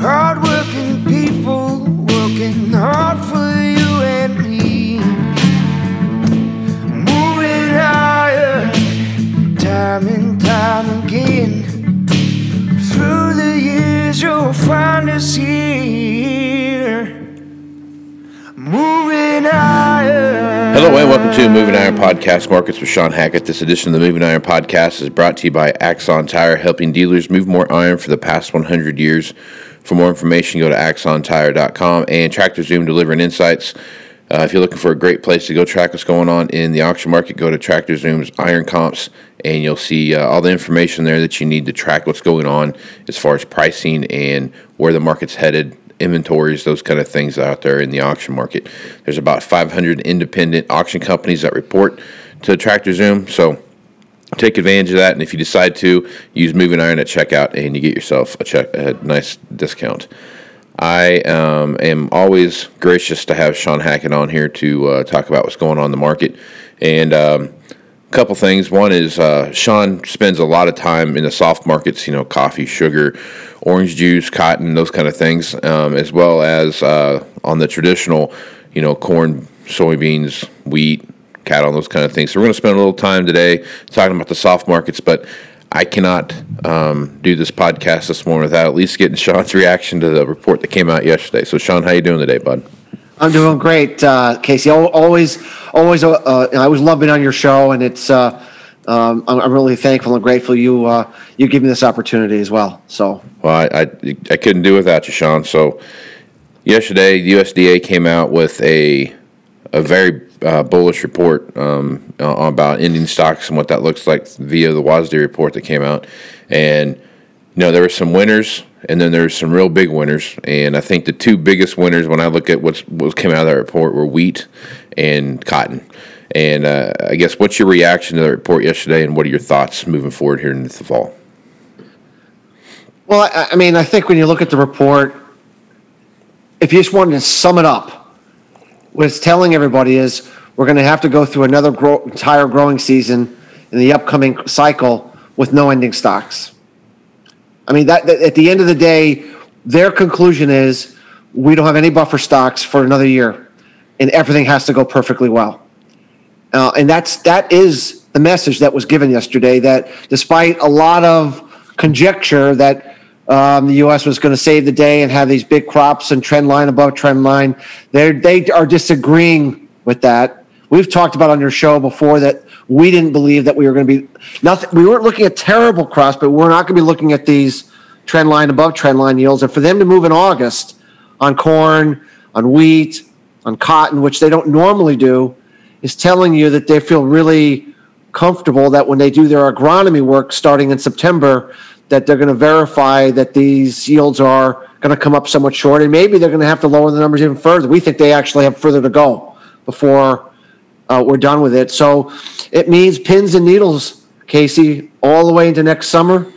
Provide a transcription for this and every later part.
Hard-working people working hard for you and me. Moving higher, time and time again. Through the years you'll find us here, moving higher. Hello and welcome to Moving Iron Podcast Markets with Shawn Hackett. This edition of the Moving Iron Podcast is brought to you by Axon Tire, helping dealers move more iron for the past 100 years. For more information, go to axontire.com, and TractorZoom, delivering insights. If you're looking for a great place to go track what's going on in the auction market, go to TractorZoom's Iron Comps, and you'll see all the information there that you need to track what's going on as far as pricing and where the market's headed, inventories, those kind of things out there in the auction market. There's about 500 independent auction companies that report to TractorZoom, so take advantage of that, and if you decide to, use Moving Iron at checkout, and you get yourself a nice discount. I am always gracious to have Shawn Hackett on here to talk about what's going on in the market, and a couple things. One is Shawn spends a lot of time in the soft markets, you know, coffee, sugar, orange juice, cotton, those kind of things, as well as on the traditional, you know, corn, soybeans, wheat, cattle, those kind of things. So we're going to spend a little time today talking about the soft markets, but I cannot do this podcast this morning without at least getting Shawn's reaction to the report that came out yesterday. So, Shawn, how you doing today, bud? I'm doing great, Casey. I always love being on your show, and it's I'm really thankful and grateful you give me this opportunity as well. So, well, I couldn't do without you, Shawn. So, yesterday the USDA came out with a very bullish report about ending stocks and what that looks like via the WASDE report that came out. And, you know, there were some winners, and then there's some real big winners. And I think the two biggest winners when I look at what came out of that report were wheat and cotton. And I guess what's your reaction to the report yesterday, and what are your thoughts moving forward here into the fall? Well, I mean, I think when you look at the report, if you just wanted to sum it up, what it's telling everybody is we're going to have to go through another entire growing season in the upcoming cycle with no ending stocks. I mean, that at the end of the day, their conclusion is we don't have any buffer stocks for another year, and everything has to go perfectly well. And that is the message that was given yesterday, that despite a lot of conjecture that the U.S. was going to save the day and have these big crops and trend line above trend line, they are disagreeing with that. We've talked about on your show before that we didn't believe that we were going to be nothing. We weren't looking at terrible crops, but we're not going to be looking at these trend line above trend line yields. And for them to move in August on corn, on wheat, on cotton, which they don't normally do, is telling you that they feel really comfortable that when they do their agronomy work starting in September, that they're going to verify that these yields are going to come up somewhat short, and maybe they're going to have to lower the numbers even further. We think they actually have further to go before we're done with it. So it means pins and needles, Casey, all the way into next summer.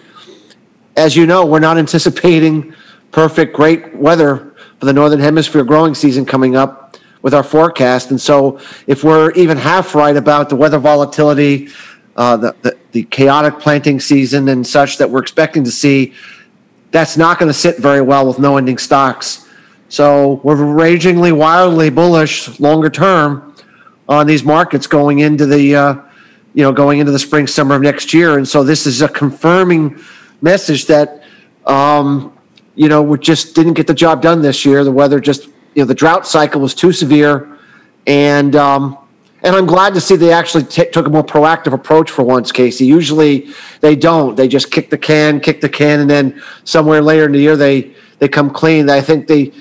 As you know, we're not anticipating perfect, great weather for the Northern Hemisphere growing season coming up with our forecast. And so if we're even half right about the weather volatility, the chaotic planting season and such that we're expecting to see, that's not going to sit very well with no ending stocks. So we're ragingly, wildly bullish longer term on these markets going into the, going into the spring, summer of next year. And so this is a confirming message that, we just didn't get the job done this year. The weather just, the drought cycle was too severe, and And I'm glad to see they actually took a more proactive approach for once, Casey. Usually they don't. They just kick the can, and then somewhere later in the year they come clean. I think they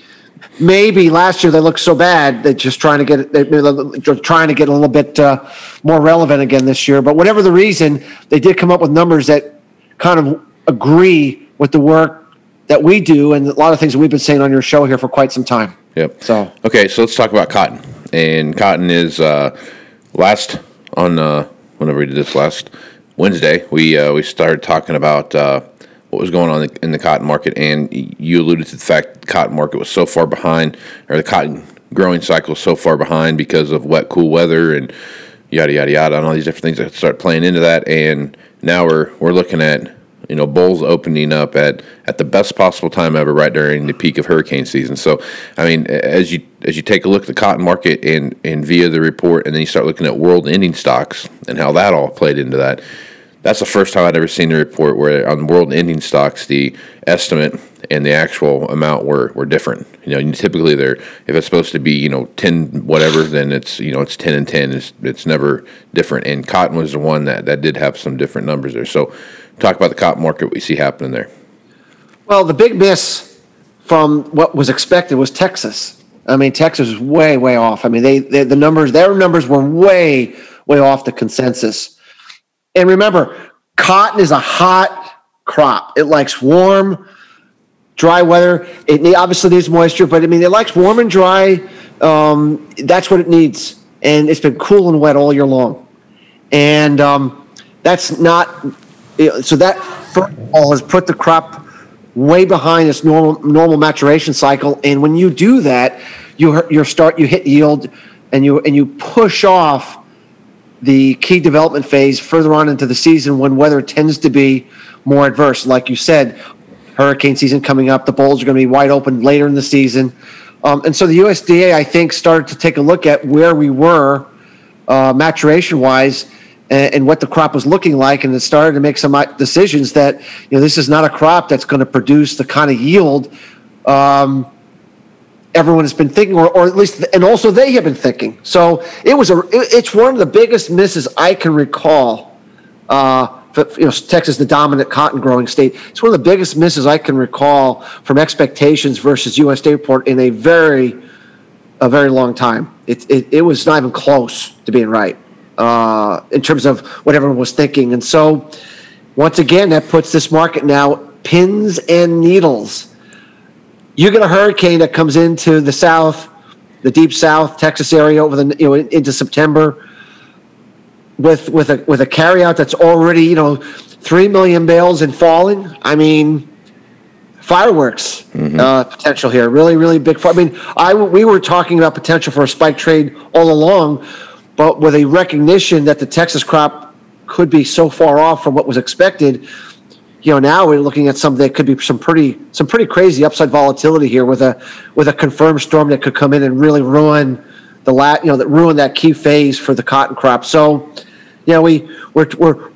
maybe last year they looked so bad they're just trying to get a little bit more relevant again this year. But whatever the reason, they did come up with numbers that kind of agree with the work that we do and a lot of things that we've been saying on your show here for quite some time. Yep. So okay, so let's talk about cotton. And cotton is last on whenever we did this last Wednesday, we started talking about what was going on in the cotton market, and you alluded to the fact the cotton market was so far behind, or the cotton growing cycle was so far behind because of wet, cool weather and yada yada yada, and all these different things that start playing into that. And now we're looking at, you know, bulls opening up at the best possible time ever, right during the peak of hurricane season. So, I mean, as you take a look at the cotton market and via the report, and then you start looking at world ending stocks and how that all played into that, that's the first time I'd ever seen a report where on world ending stocks, the estimate and the actual amount were different. You know, typically they're, if it's supposed to be, you know, 10 whatever, then it's, you know, it's 10 and 10. It's never different. And cotton was the one that did have some different numbers there. So, talk about the cotton market, what you see happening there. Well, the big miss from what was expected was Texas. I mean, Texas was way, way off. I mean, their numbers were way, way off the consensus. And remember, cotton is a hot crop. It likes warm, dry weather. It obviously needs moisture, but I mean, it likes warm and dry. That's what it needs. And it's been cool and wet all year long. And that's not... So that first of all has put the crop way behind its normal maturation cycle, and when you do that, you hit yield, and you push off the key development phase further on into the season when weather tends to be more adverse. Like you said, hurricane season coming up, the bulls are going to be wide open later in the season, and so the USDA, I think, started to take a look at where we were maturation wise. And what the crop was looking like, and it started to make some decisions that, you know, this is not a crop that's going to produce the kind of yield everyone has been thinking, or at least, and also they have been thinking. So it's one of the biggest misses I can recall. Texas, the dominant cotton growing state, it's one of the biggest misses I can recall from expectations versus USDA report in a very long time. It was not even close to being right. In terms of what everyone was thinking. And so, once again, that puts this market now pins and needles. You get a hurricane that comes into the south, the deep south, Texas area over the, you know, into September with a carryout that's already, you know, 3 million bales and falling. I mean, fireworks potential here, really, really big. We were talking about potential for a spike trade all along, but with a recognition that the Texas crop could be so far off from what was expected, you know, now we're looking at something that could be some pretty crazy upside volatility here with a confirmed storm that could come in and really ruin that key phase for the cotton crop. So, you know, we're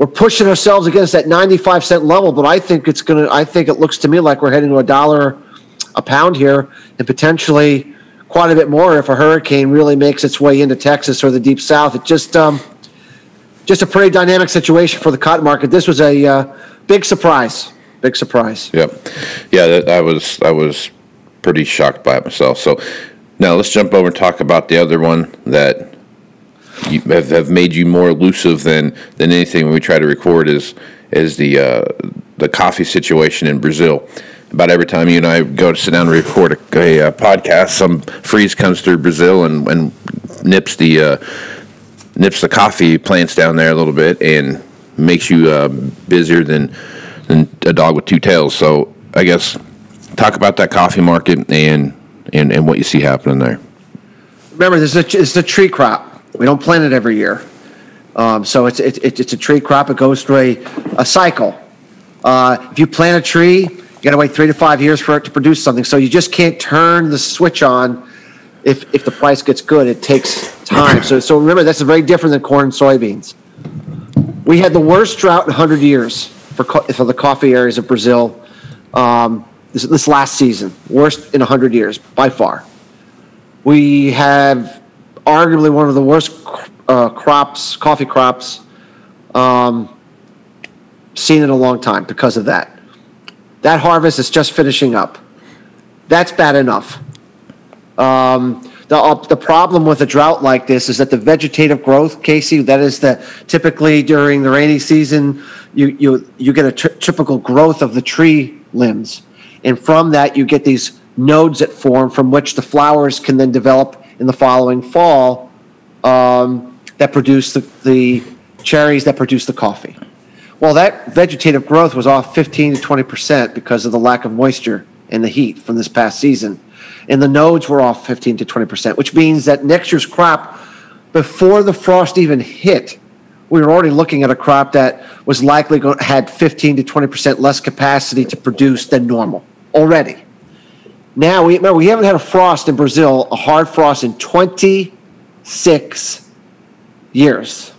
pushing ourselves against that 95-cent level, but I think it looks to me like we're heading to $1 a pound here, and potentially quite a bit more if a hurricane really makes its way into Texas or the deep south. It's just a pretty dynamic situation for the cotton market. This was a big surprise. Yep. Yeah, I was pretty shocked by it myself. So now let's jump over and talk about the other one that you have made you more elusive than anything when we try to record is the coffee situation in Brazil. About every time you and I go to sit down and record a podcast, some freeze comes through Brazil and nips the coffee plants down there a little bit and makes you busier than a dog with two tails. So I guess talk about that coffee market and what you see happening there. Remember, it's a tree crop. We don't plant it every year, so it's a tree crop. It goes through a cycle. If you plant a tree, you got to wait 3 to 5 years for it to produce something. So you just can't turn the switch on if the price gets good. It takes time. So remember, that's very different than corn and soybeans. We had the worst drought in 100 years for the coffee areas of Brazil this last season. Worst in 100 years by far. We have arguably one of the worst crops, coffee crops, seen in a long time because of that. That harvest is just finishing up. That's bad enough. The problem with a drought like this is that the vegetative growth, Casey, that is typically during the rainy season, you get a typical growth of the tree limbs. And from that, you get these nodes that form from which the flowers can then develop in the following fall that produce the cherries that produce the coffee. Well, that vegetative growth was off 15 to 20% because of the lack of moisture and the heat from this past season. And the nodes were off 15 to 20%, which means that next year's crop, before the frost even hit, we were already looking at a crop that was likely had 15 to 20% less capacity to produce than normal already. Now, remember, we haven't had a frost in Brazil, a hard frost, in 26 years.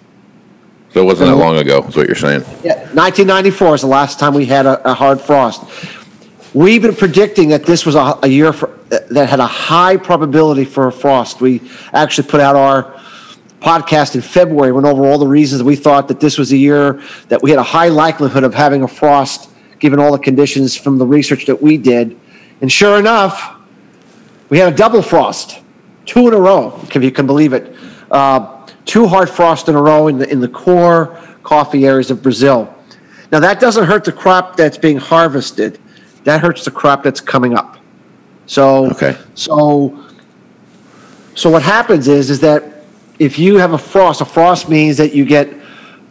So it wasn't that long ago, is what you're saying. Yeah, 1994 is the last time we had a hard frost. We've been predicting that this was a year that had a high probability for a frost. We actually put out our podcast in February, went over all the reasons we thought that this was a year that we had a high likelihood of having a frost, given all the conditions from the research that we did. And sure enough, we had a double frost, two in a row, if you can believe it. Two hard frosts in a row in the core coffee areas of Brazil. Now, that doesn't hurt the crop that's being harvested. That hurts the crop that's coming up. So what happens is that if you have a frost means that you get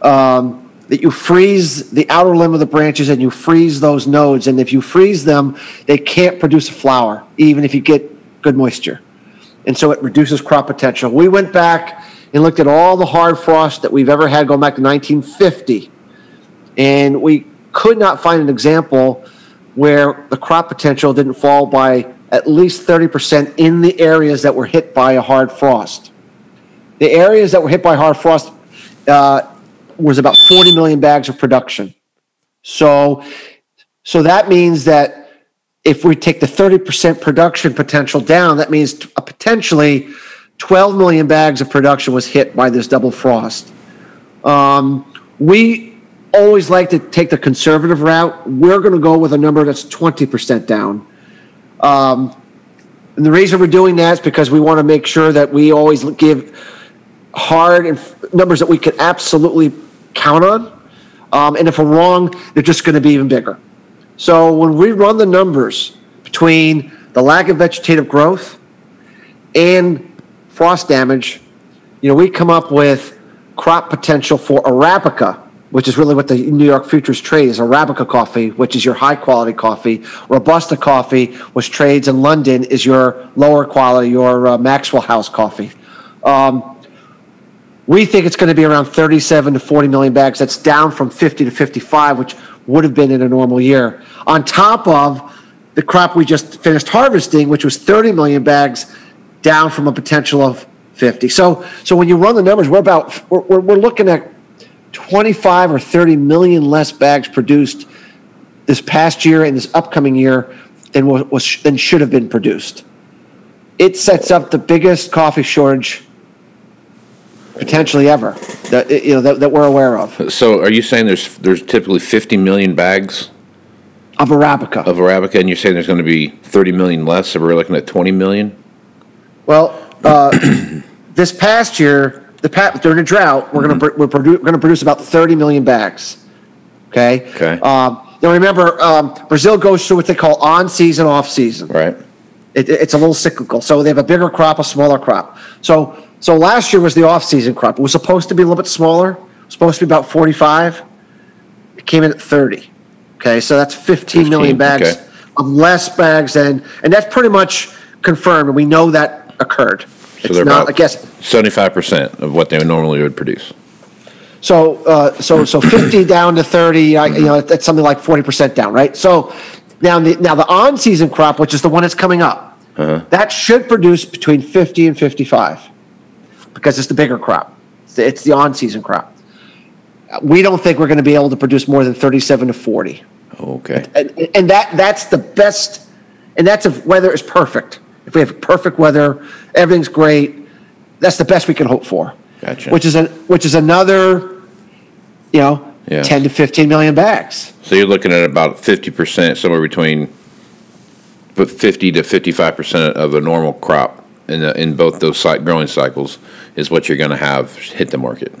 that you freeze the outer limb of the branches and you freeze those nodes. And if you freeze them, they can't produce a flower, even if you get good moisture. And so it reduces crop potential. We went back and looked at all the hard frosts that we've ever had going back to 1950. And we could not find an example where the crop potential didn't fall by at least 30% in the areas that were hit by a hard frost. The areas that were hit by hard frost was about 40 million bags of production. So that means that if we take the 30% production potential down, that means potentially 12 million bags of production was hit by this double frost. We always like to take the conservative route. We're going to go with a number that's 20% down. And the reason we're doing that is because we want to make sure that we always give hard numbers that we can absolutely count on. And if we're wrong, they're just going to be even bigger. So when we run the numbers between the lack of vegetative growth and frost damage, we come up with crop potential for Arabica, which is really what the New York futures trade is. Arabica coffee, which is your high-quality coffee. Robusta coffee, which trades in London, is your lower quality, your Maxwell House coffee. We think it's going to be around 37 to 40 million bags. That's down from 50 to 55, which would have been in a normal year. On top of the crop we just finished harvesting, which was 30 million bags, down from a potential of 50. So when you run the numbers, we're looking at 25 or 30 million less bags produced this past year and this upcoming year than should have been produced. It sets up the biggest coffee shortage potentially ever that we're aware of. So are you saying there's typically 50 million bags of Arabica? Of Arabica, and you're saying there's going to be 30 million less, so we're looking at 20 million? Well, this past year, during the drought, we're going to produce about 30 million bags. Okay. Now remember, Brazil goes through what they call on-season, off-season. Right. It's a little cyclical. So they have a bigger crop, a smaller crop. So last year was the off-season crop. It was supposed to be a little bit smaller. It was supposed to be about 45. It came in at 30. Okay, so that's 15 million bags of less bags than, and that's pretty much confirmed. We know that occurred. So it's not, I guess, 75% of what they normally would produce. So 50 down to 30. That's something like 40% down, right? So now the on-season crop, which is the one that's coming up, that should produce between 50 and 55. Because it's the bigger crop. It's the on-season crop. We don't think we're going to be able to produce more than 37 to 40. Okay. And that's the best, and that's if weather is perfect. If we have perfect weather, everything's great, that's the best we can hope for. Gotcha. Which is another, you know, 10 to 15 million bags. So you're looking at about 50%, somewhere between 50 to 55% of a normal crop in both those growing cycles is what you're going to have hit the market.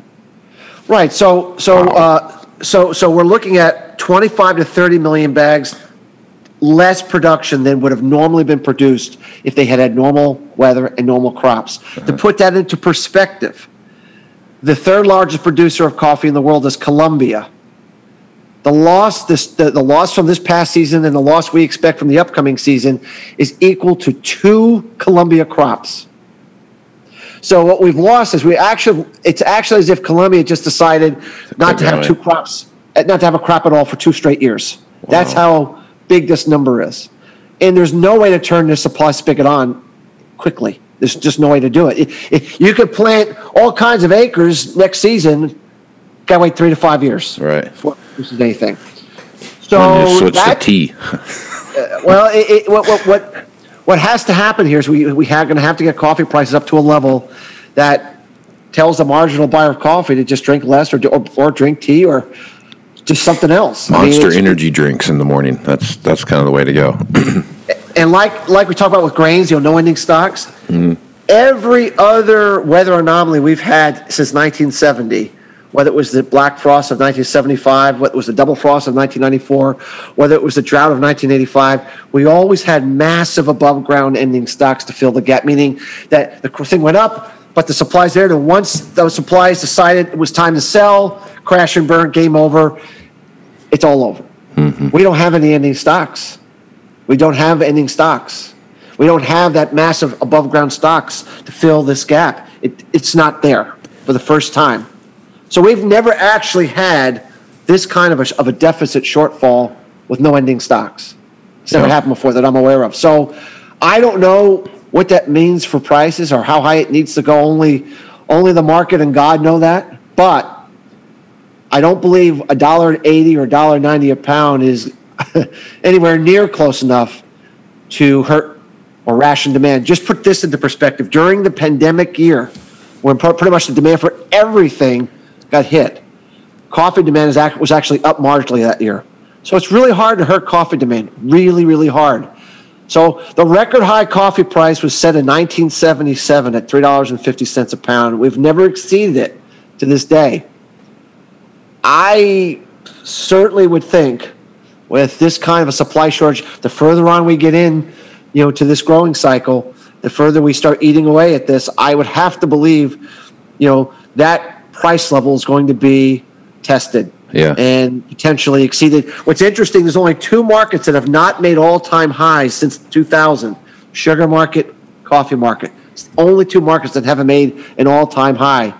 Right. So wow. So we're looking at 25 to 30 million bags less production than would have normally been produced if they had normal weather and normal crops. Uh-huh. To put that into perspective, the third largest producer of coffee in the world is Colombia. The loss from this past season and the loss we expect from the upcoming season is equal to 2 Colombia crops. So what we've lost is it's actually as if Colombia just decided not to have 2 crops, not to have a crop at all for 2 straight years. Wow. That's how big this number is. And there's no way to turn this supply spigot on quickly. There's just no way to do it. You could plant all kinds of acres next season. Gotta wait 3 to 5 years. Right. Before it produces anything. So switch to tea. Well, what has to happen here is we're going to have to get coffee prices up to a level that tells the marginal buyer of coffee to just drink less or drink tea or just something else. Monster energy drinks in the morning. That's kind of the way to go. And like we talk about with grains, no ending stocks. Mm-hmm. Every other weather anomaly we've had since 1970, whether it was the black frost of 1975, whether it was the double frost of 1994, whether it was the drought of 1985, we always had massive above ground ending stocks to fill the gap, meaning that the thing went up, but the supplies there. And once those supplies decided it was time to sell, crash and burn, game over. It's all over. Mm-hmm. We don't have any ending stocks. We don't have ending stocks. We don't have that massive above-ground stocks to fill this gap. It's not there for the first time. So we've never actually had this kind of a deficit shortfall with no ending stocks. It's never happened before that I'm aware of. So I don't know what that means for prices or how high it needs to go. Only the market and God know that. But I don't believe $1.80 or $1.90 a pound is anywhere near close enough to hurt or ration demand. Just put this into perspective. During the pandemic year, when pretty much the demand for everything got hit, coffee demand was actually up marginally that year. So it's really hard to hurt coffee demand, really, really hard. So the record high coffee price was set in 1977 at $3.50 a pound. We've never exceeded it to this day. I certainly would think with this kind of a supply shortage, the further on we get in, to this growing cycle, the further we start eating away at this, I would have to believe, that price level is going to be tested and potentially exceeded. What's interesting, there's only 2 markets that have not made all-time highs since 2000, sugar market, coffee market. It's the only 2 markets that haven't made an all-time high.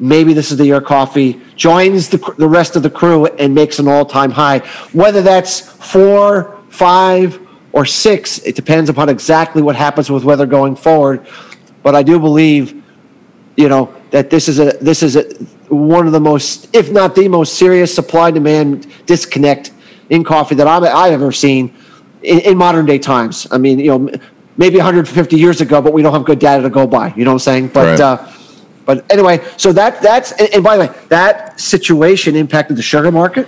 Maybe this is the year coffee joins the rest of the crew and makes an all-time high. Whether that's 4, 5, or 6, it depends upon exactly what happens with weather going forward. But I do believe, that this is one of the most, if not the most, serious supply-demand disconnect in coffee that I've ever seen in modern-day times. I mean, maybe 150 years ago, but we don't have good data to go by. You know what I'm saying? But. Right. But anyway, so that's – and by the way, that situation impacted the sugar market.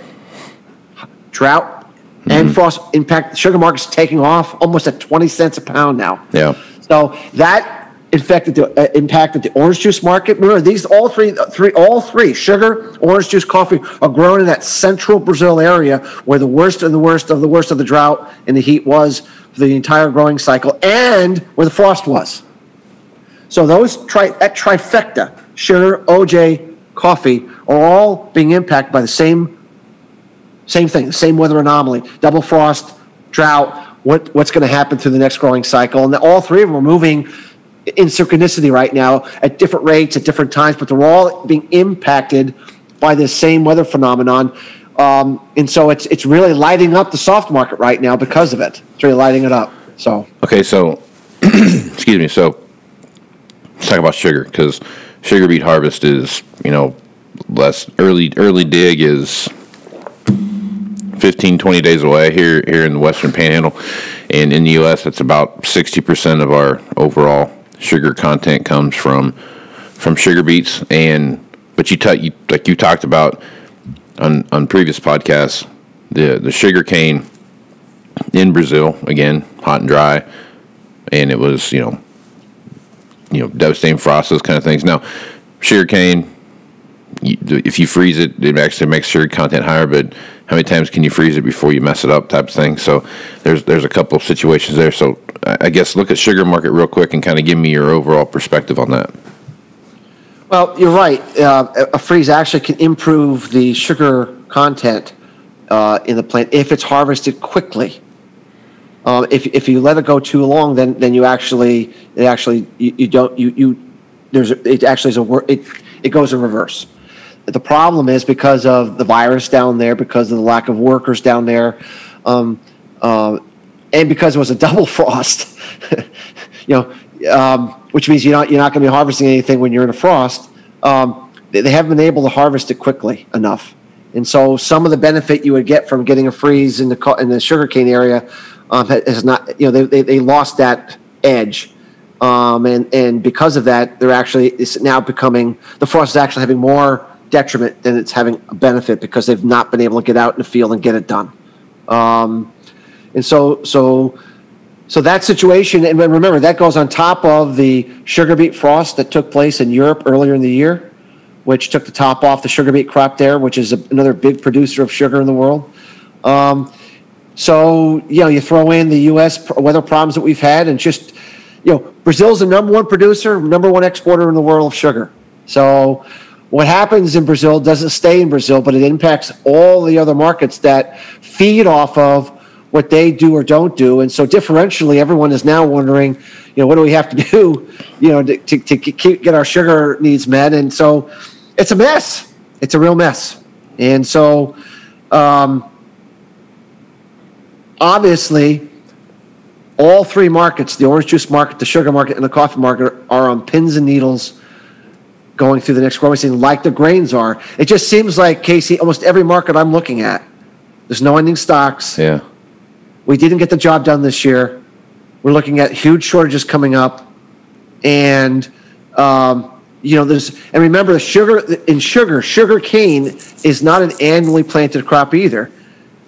Drought and frost impact. The sugar market's taking off almost at 20 cents a pound now. Yeah. So that impacted the orange juice market. Remember, these all three, sugar, orange juice, coffee, are grown in that central Brazil area where the worst of the worst of the worst of the drought and the heat was for the entire growing cycle and where the frost was. So that trifecta, sugar, OJ, coffee, are all being impacted by the same thing, the same weather anomaly, double frost, drought, what's going to happen through the next growing cycle. And all three of them are moving in synchronicity right now at different rates, at different times, but they're all being impacted by this same weather phenomenon. And so it's really lighting up the soft market right now because of it. It's really lighting it up. So okay, so excuse me, so let's talk about sugar, because sugar beet harvest is, less early dig is 15, 20 days away here in the Western Panhandle, and in the U.S. it's about 60% of our overall sugar content comes from from sugar beets, and you talked about on previous podcasts, the sugar cane in Brazil, again, hot and dry, and it was devastating frost, those kind of things. Now, sugar cane, if you freeze it, it actually makes sugar content higher, but how many times can you freeze it before you mess it up, type of thing? So there's a couple of situations there. So I guess look at sugar market real quick and kind of give me your overall perspective on that. Well, you're right. A freeze actually can improve the sugar content in the plant if it's harvested quickly. If you let it go too long, then it goes in reverse. The problem is because of the virus down there, because of the lack of workers down there, and because it was a double frost, which means you're not going to be harvesting anything when you're in a frost. They haven't been able to harvest it quickly enough, and so some of the benefit you would get from getting a freeze in the sugarcane area has not. They lost that edge. And because of that, it's now becoming, the frost is actually having more detriment than it's having a benefit because they've not been able to get out in the field and get it done. And so that situation, and remember, that goes on top of the sugar beet frost that took place in Europe earlier in the year, which took the top off the sugar beet crop there, which is another big producer of sugar in the world. So you throw in the U.S. weather problems that we've had, and just, Brazil's the number one producer, number one exporter in the world of sugar. So what happens in Brazil doesn't stay in Brazil, but it impacts all the other markets that feed off of what they do or don't do. And so differentially, everyone is now wondering, what do we have to do, to get our sugar needs met? And so it's a mess. It's a real mess. And so obviously, all three markets, the orange juice market, the sugar market, and the coffee market, are on pins and needles going through the next growing season like the grains are. It just seems like, Casey, almost every market I'm looking at, there's no ending stocks. Yeah. We didn't get the job done this year. We're looking at huge shortages coming up. And, and remember, sugarcane is not an annually planted crop either.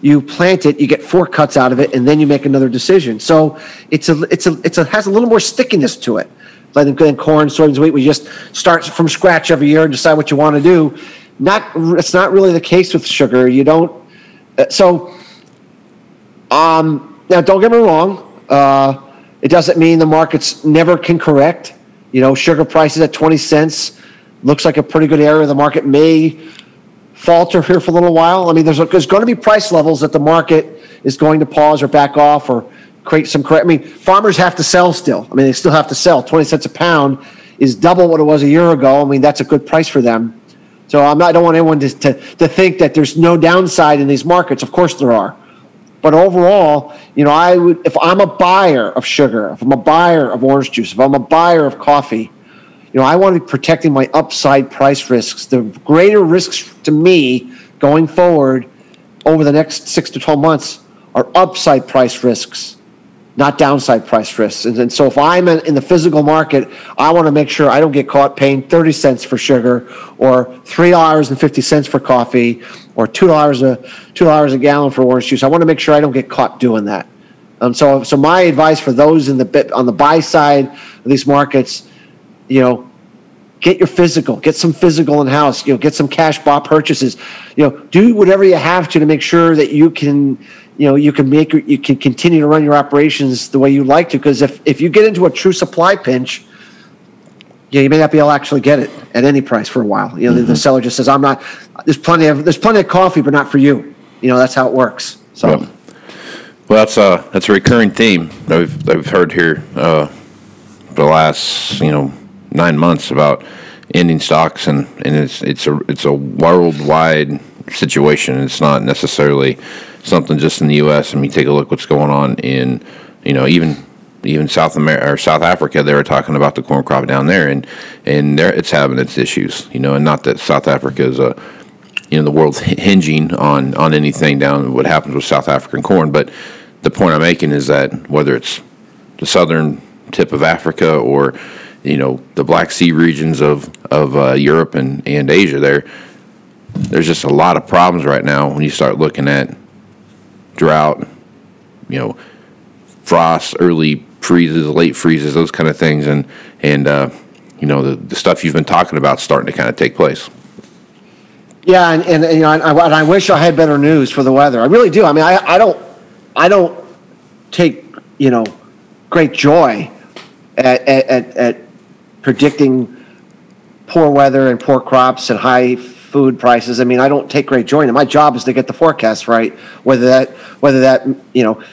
You plant it, you get 4 cuts out of it, and then you make another decision. So it has a little more stickiness to it. Like corn, soybeans, wheat, we just start from scratch every year and decide what you want to do. It's not really the case with sugar. You don't. Now don't get me wrong. It doesn't mean the markets never can correct. Sugar prices at 20 cents looks like a pretty good area. The market may falter here for a little while. I mean, there's going to be price levels that the market is going to pause or back off or create some correct. I mean, farmers have to sell still. I mean, they still have to sell. 20 cents a pound is double what it was a year ago. I mean, that's a good price for them. So I don't want anyone to think that there's no downside in these markets. Of course there are. But overall, if I'm a buyer of sugar, if I'm a buyer of orange juice, if I'm a buyer of coffee, I want to be protecting my upside price risks. The greater risks to me going forward over the next 6 to 12 months are upside price risks, not downside price risks. And so if I'm in the physical market, I want to make sure I don't get caught paying 30 cents for sugar or $3.50 for coffee or $2 a gallon for orange juice. I want to make sure I don't get caught doing that. So my advice for those on the buy side of these markets, get your physical, get some physical in house, get some cash bought purchases, do whatever you have to make sure that you can continue to run your operations the way you like to. Because if you get into a true supply pinch, you may not be able to actually get it at any price for a while. The seller just says, there's plenty of coffee, but not for you. That's how it works. So, well that's a recurring theme that I've heard here, for the last, 9 months about ending stocks, and it's a worldwide situation. It's not necessarily something just in the U.S. I mean, take a look what's going on in even South America or South Africa. They were talking about the corn crop down there, and there it's having its issues. And not that South Africa is the world's hinging on anything down what happens with South African corn. But the point I'm making is that whether it's the southern tip of Africa or you know, the Black Sea regions of Europe and Asia there. There's just a lot of problems right now when you start looking at drought, you know, frost, early freezes, late freezes, those kind of things. And you know, the stuff you've been talking about is starting to kind of take place. Yeah, and you know, I wish I had better news for the weather. I really do. I mean, I don't take, you know, great joy at predicting poor weather and poor crops and high food prices. I mean, I don't take great joy in it. My job is to get the forecast right. Whether that you know,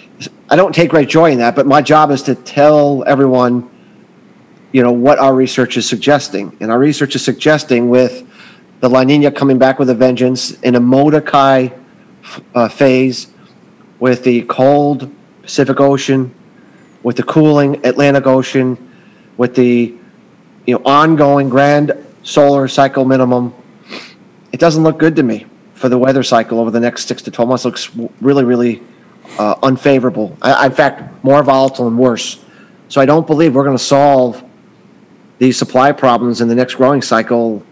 I don't take great joy in that. But my job is to tell everyone, you know, what our research is suggesting, and our research is suggesting with the La Nina coming back with a vengeance, in a Modoki phase, with the cold Pacific Ocean, with the cooling Atlantic Ocean, with the, you know, ongoing grand solar cycle minimum. It doesn't look good to me for the weather cycle over the next 6 to 12 months. It looks really, really unfavorable. In fact, more volatile and worse. So I don't believe we're going to solve these supply problems in the next growing cycle.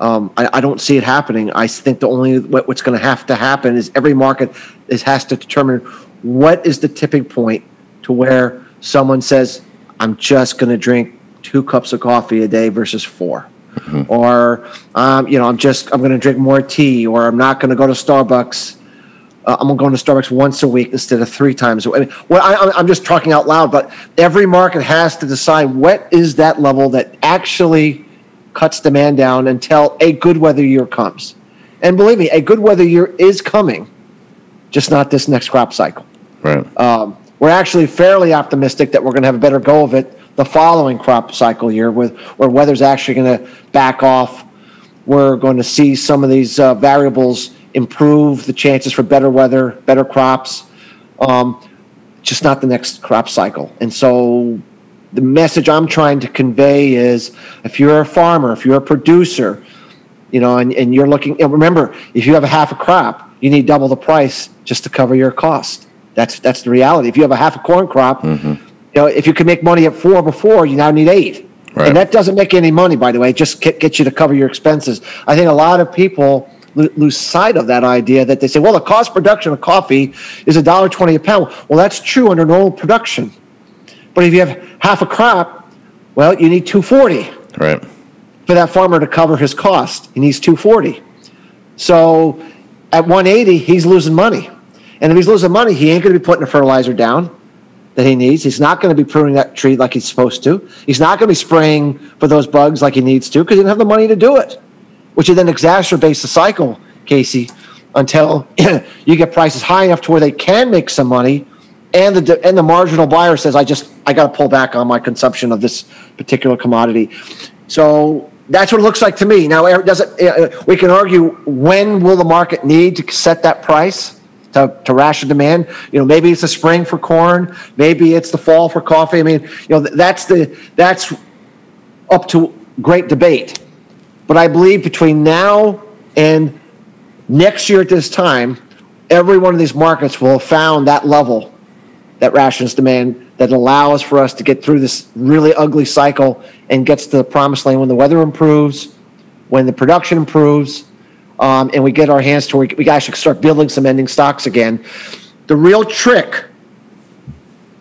I don't see it happening. I think the only what's going to have to happen is every market has to determine what is the tipping point to where someone says, I'm just going to drink 2 cups of coffee a day versus 4, mm-hmm. or you know, I'm going to drink more tea, or I'm not going to go to Starbucks. I'm going to Starbucks once a week instead of 3 times. I mean, well, I'm just talking out loud, but every market has to decide what is that level that actually cuts demand down until a good weather year comes. And believe me, a good weather year is coming, just not this next crop cycle. Right. We're actually fairly optimistic that we're going to have a better go of it the following crop cycle year, where weather's actually going to back off. We're going to see some of these variables improve the chances for better weather, better crops, just not the next crop cycle. And so the message I'm trying to convey is, if you're a farmer, if you're a producer, you know, and you're looking, and remember, if you have a half a crop, you need double the price just to cover your cost. That's the reality. If you have a half a corn crop, mm-hmm. you know, if you could make money at 4 before, you now need 8. Right. And that doesn't make any money, by the way, just get you to cover your expenses. I think a lot of people lose sight of that idea that they say, well, the cost of production of coffee is $1.20 a pound. Well, that's true under normal production. But if you have half a crop, well, you need $2.40 right. for that farmer to cover his cost. He needs $2.40. So at $1.80, he's losing money. And if he's losing money, he ain't going to be putting the fertilizer down that he needs. He's not going to be pruning that tree like he's supposed to. He's not going to be spraying for those bugs like he needs to, because he didn't have the money to do it, which then exacerbates the cycle, Casey, until you get prices high enough to where they can make some money. And the marginal buyer says, I got to pull back on my consumption of this particular commodity. So that's what it looks like to me. Now, we can argue, when will the market need to set that price to ration demand? You know, maybe it's the spring for corn, maybe it's the fall for coffee. I mean, you know, that's up to great debate. But I believe between now and next year at this time, every one of these markets will have found that level that rations demand that allows for us to get through this really ugly cycle and gets to the promised land when the weather improves, when the production improves, and we get our hands to where we actually start building some ending stocks again. The real trick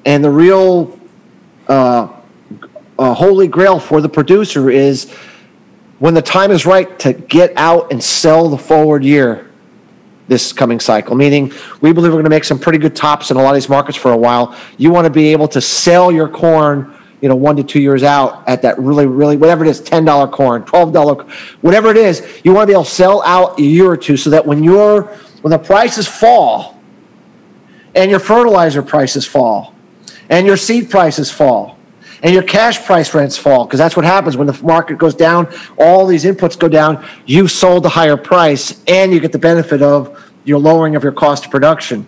and the real holy grail for the producer is, when the time is right to get out and sell the forward year this coming cycle, meaning we believe we're going to make some pretty good tops in a lot of these markets for a while. You want to be able to sell your corn, you know, 1 to 2 years out at that really, really, whatever it is, $10 corn, $12, whatever it is, you want to be able to sell out a year or two so that when the prices fall and your fertilizer prices fall and your seed prices fall, and your cash price rents fall, because that's what happens when the market goes down, all these inputs go down, you sold the higher price, and you get the benefit of your lowering of your cost of production.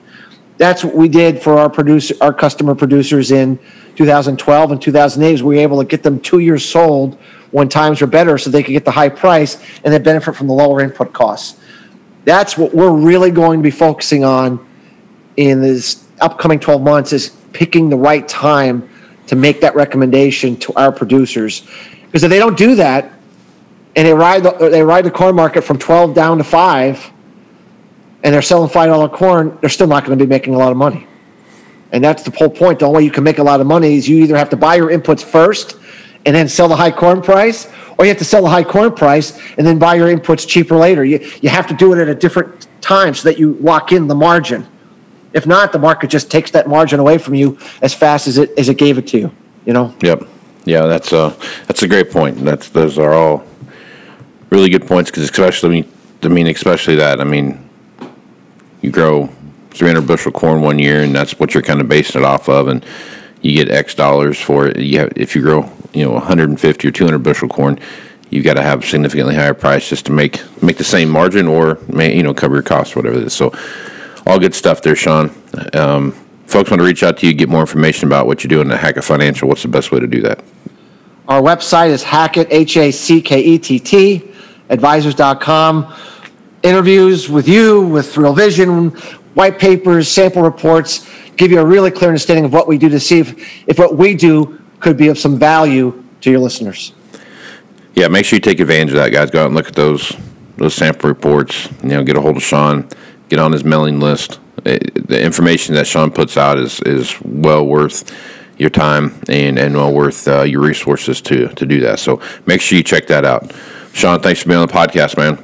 That's what we did for our customer producers in 2012 and 2008, is we were able to get them 2 years sold when times were better so they could get the high price and then benefit from the lower input costs. That's what we're really going to be focusing on in this upcoming 12 months, is picking the right time to make that recommendation to our producers. Because if they don't do that, and they ride the corn market from 12 down to 5, and they're selling $5 corn, they're still not going to be making a lot of money. And that's the whole point. The only way you can make a lot of money is you either have to buy your inputs first and then sell the high corn price, or you have to sell the high corn price and then buy your inputs cheaper later. You have to do it at a different time so that you lock in the margin. If not, the market just takes that margin away from you as fast as it gave it to you. You know. Yep. Yeah, that's a great point. Those are all really good points, because especially you grow 300 bushel corn one year, and that's what you're kind of basing it off of, and you get X dollars for it. If you grow 150 or 200 bushel corn, you've got to have significantly higher price just to make the same margin, or cover your costs, whatever it is. So, all good stuff there, Shawn. Folks want to reach out to you, get more information about what you're doing at Hackett Financial, what's the best way to do that? Our website is Hackett, Hackett, advisors.com. Interviews with you, with Real Vision, white papers, sample reports, give you a really clear understanding of what we do to see if what we do could be of some value to your listeners. Yeah, make sure you take advantage of that, guys. Go out and look at those sample reports. Get a hold of Shawn, get on his mailing list. The information that Shawn puts out is well worth your time and well worth your resources to do that. So make sure you check that out. Shawn, thanks for being on the podcast, man.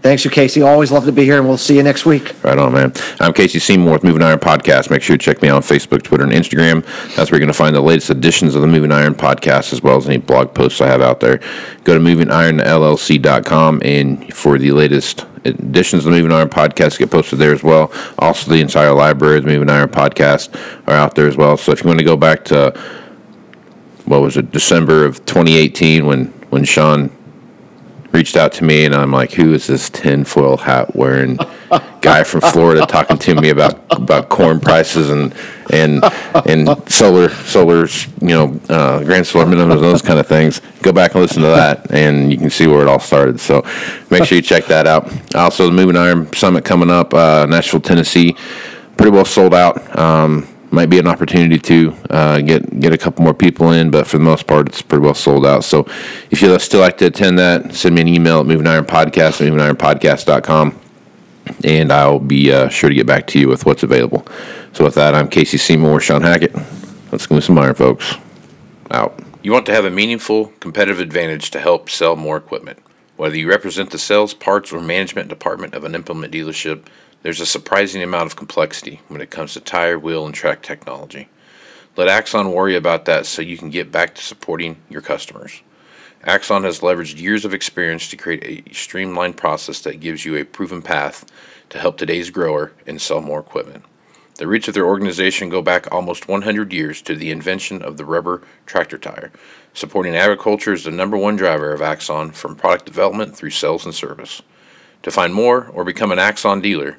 Thanks, Casey. Always love to be here, and we'll see you next week. Right on, man. I'm Casey Seymour with Moving Iron Podcast. Make sure you check me out on Facebook, Twitter, and Instagram. That's where you're going to find the latest editions of the Moving Iron Podcast, as well as any blog posts I have out there. Go to movingironllc.com, and for the latest editions of the Moving Iron Podcast get posted there as well. Also, the entire library of the Moving Iron Podcast are out there as well. So if you want to go back to, December of 2018 when Shawn reached out to me, and I'm like, who is this tinfoil hat wearing guy from Florida talking to me about corn prices and solar's grand solar minimums and those kind of things? Go back and listen to that, and you can see where it all started. So make sure you check that out. Also, the Moving Iron Summit coming up, Nashville, Tennessee, pretty well sold out. Might be an opportunity to get a couple more people in, but for the most part, it's pretty well sold out. So if you'd still like to attend that, send me an email at movingironpodcast at movingironpodcast.com, and I'll be sure to get back to you with what's available. So with that, I'm Casey Seymour, Shawn Hackett. Let's go with some iron, folks. Out. You want to have a meaningful competitive advantage to help sell more equipment. Whether you represent the sales, parts, or management department of an implement dealership, there's a surprising amount of complexity when it comes to tire, wheel, and track technology. Let Axon worry about that so you can get back to supporting your customers. Axon has leveraged years of experience to create a streamlined process that gives you a proven path to help today's grower and sell more equipment. The roots of their organization go back almost 100 years to the invention of the rubber tractor tire. Supporting agriculture is the #1 driver of Axon, from product development through sales and service. To find more or become an Axon dealer,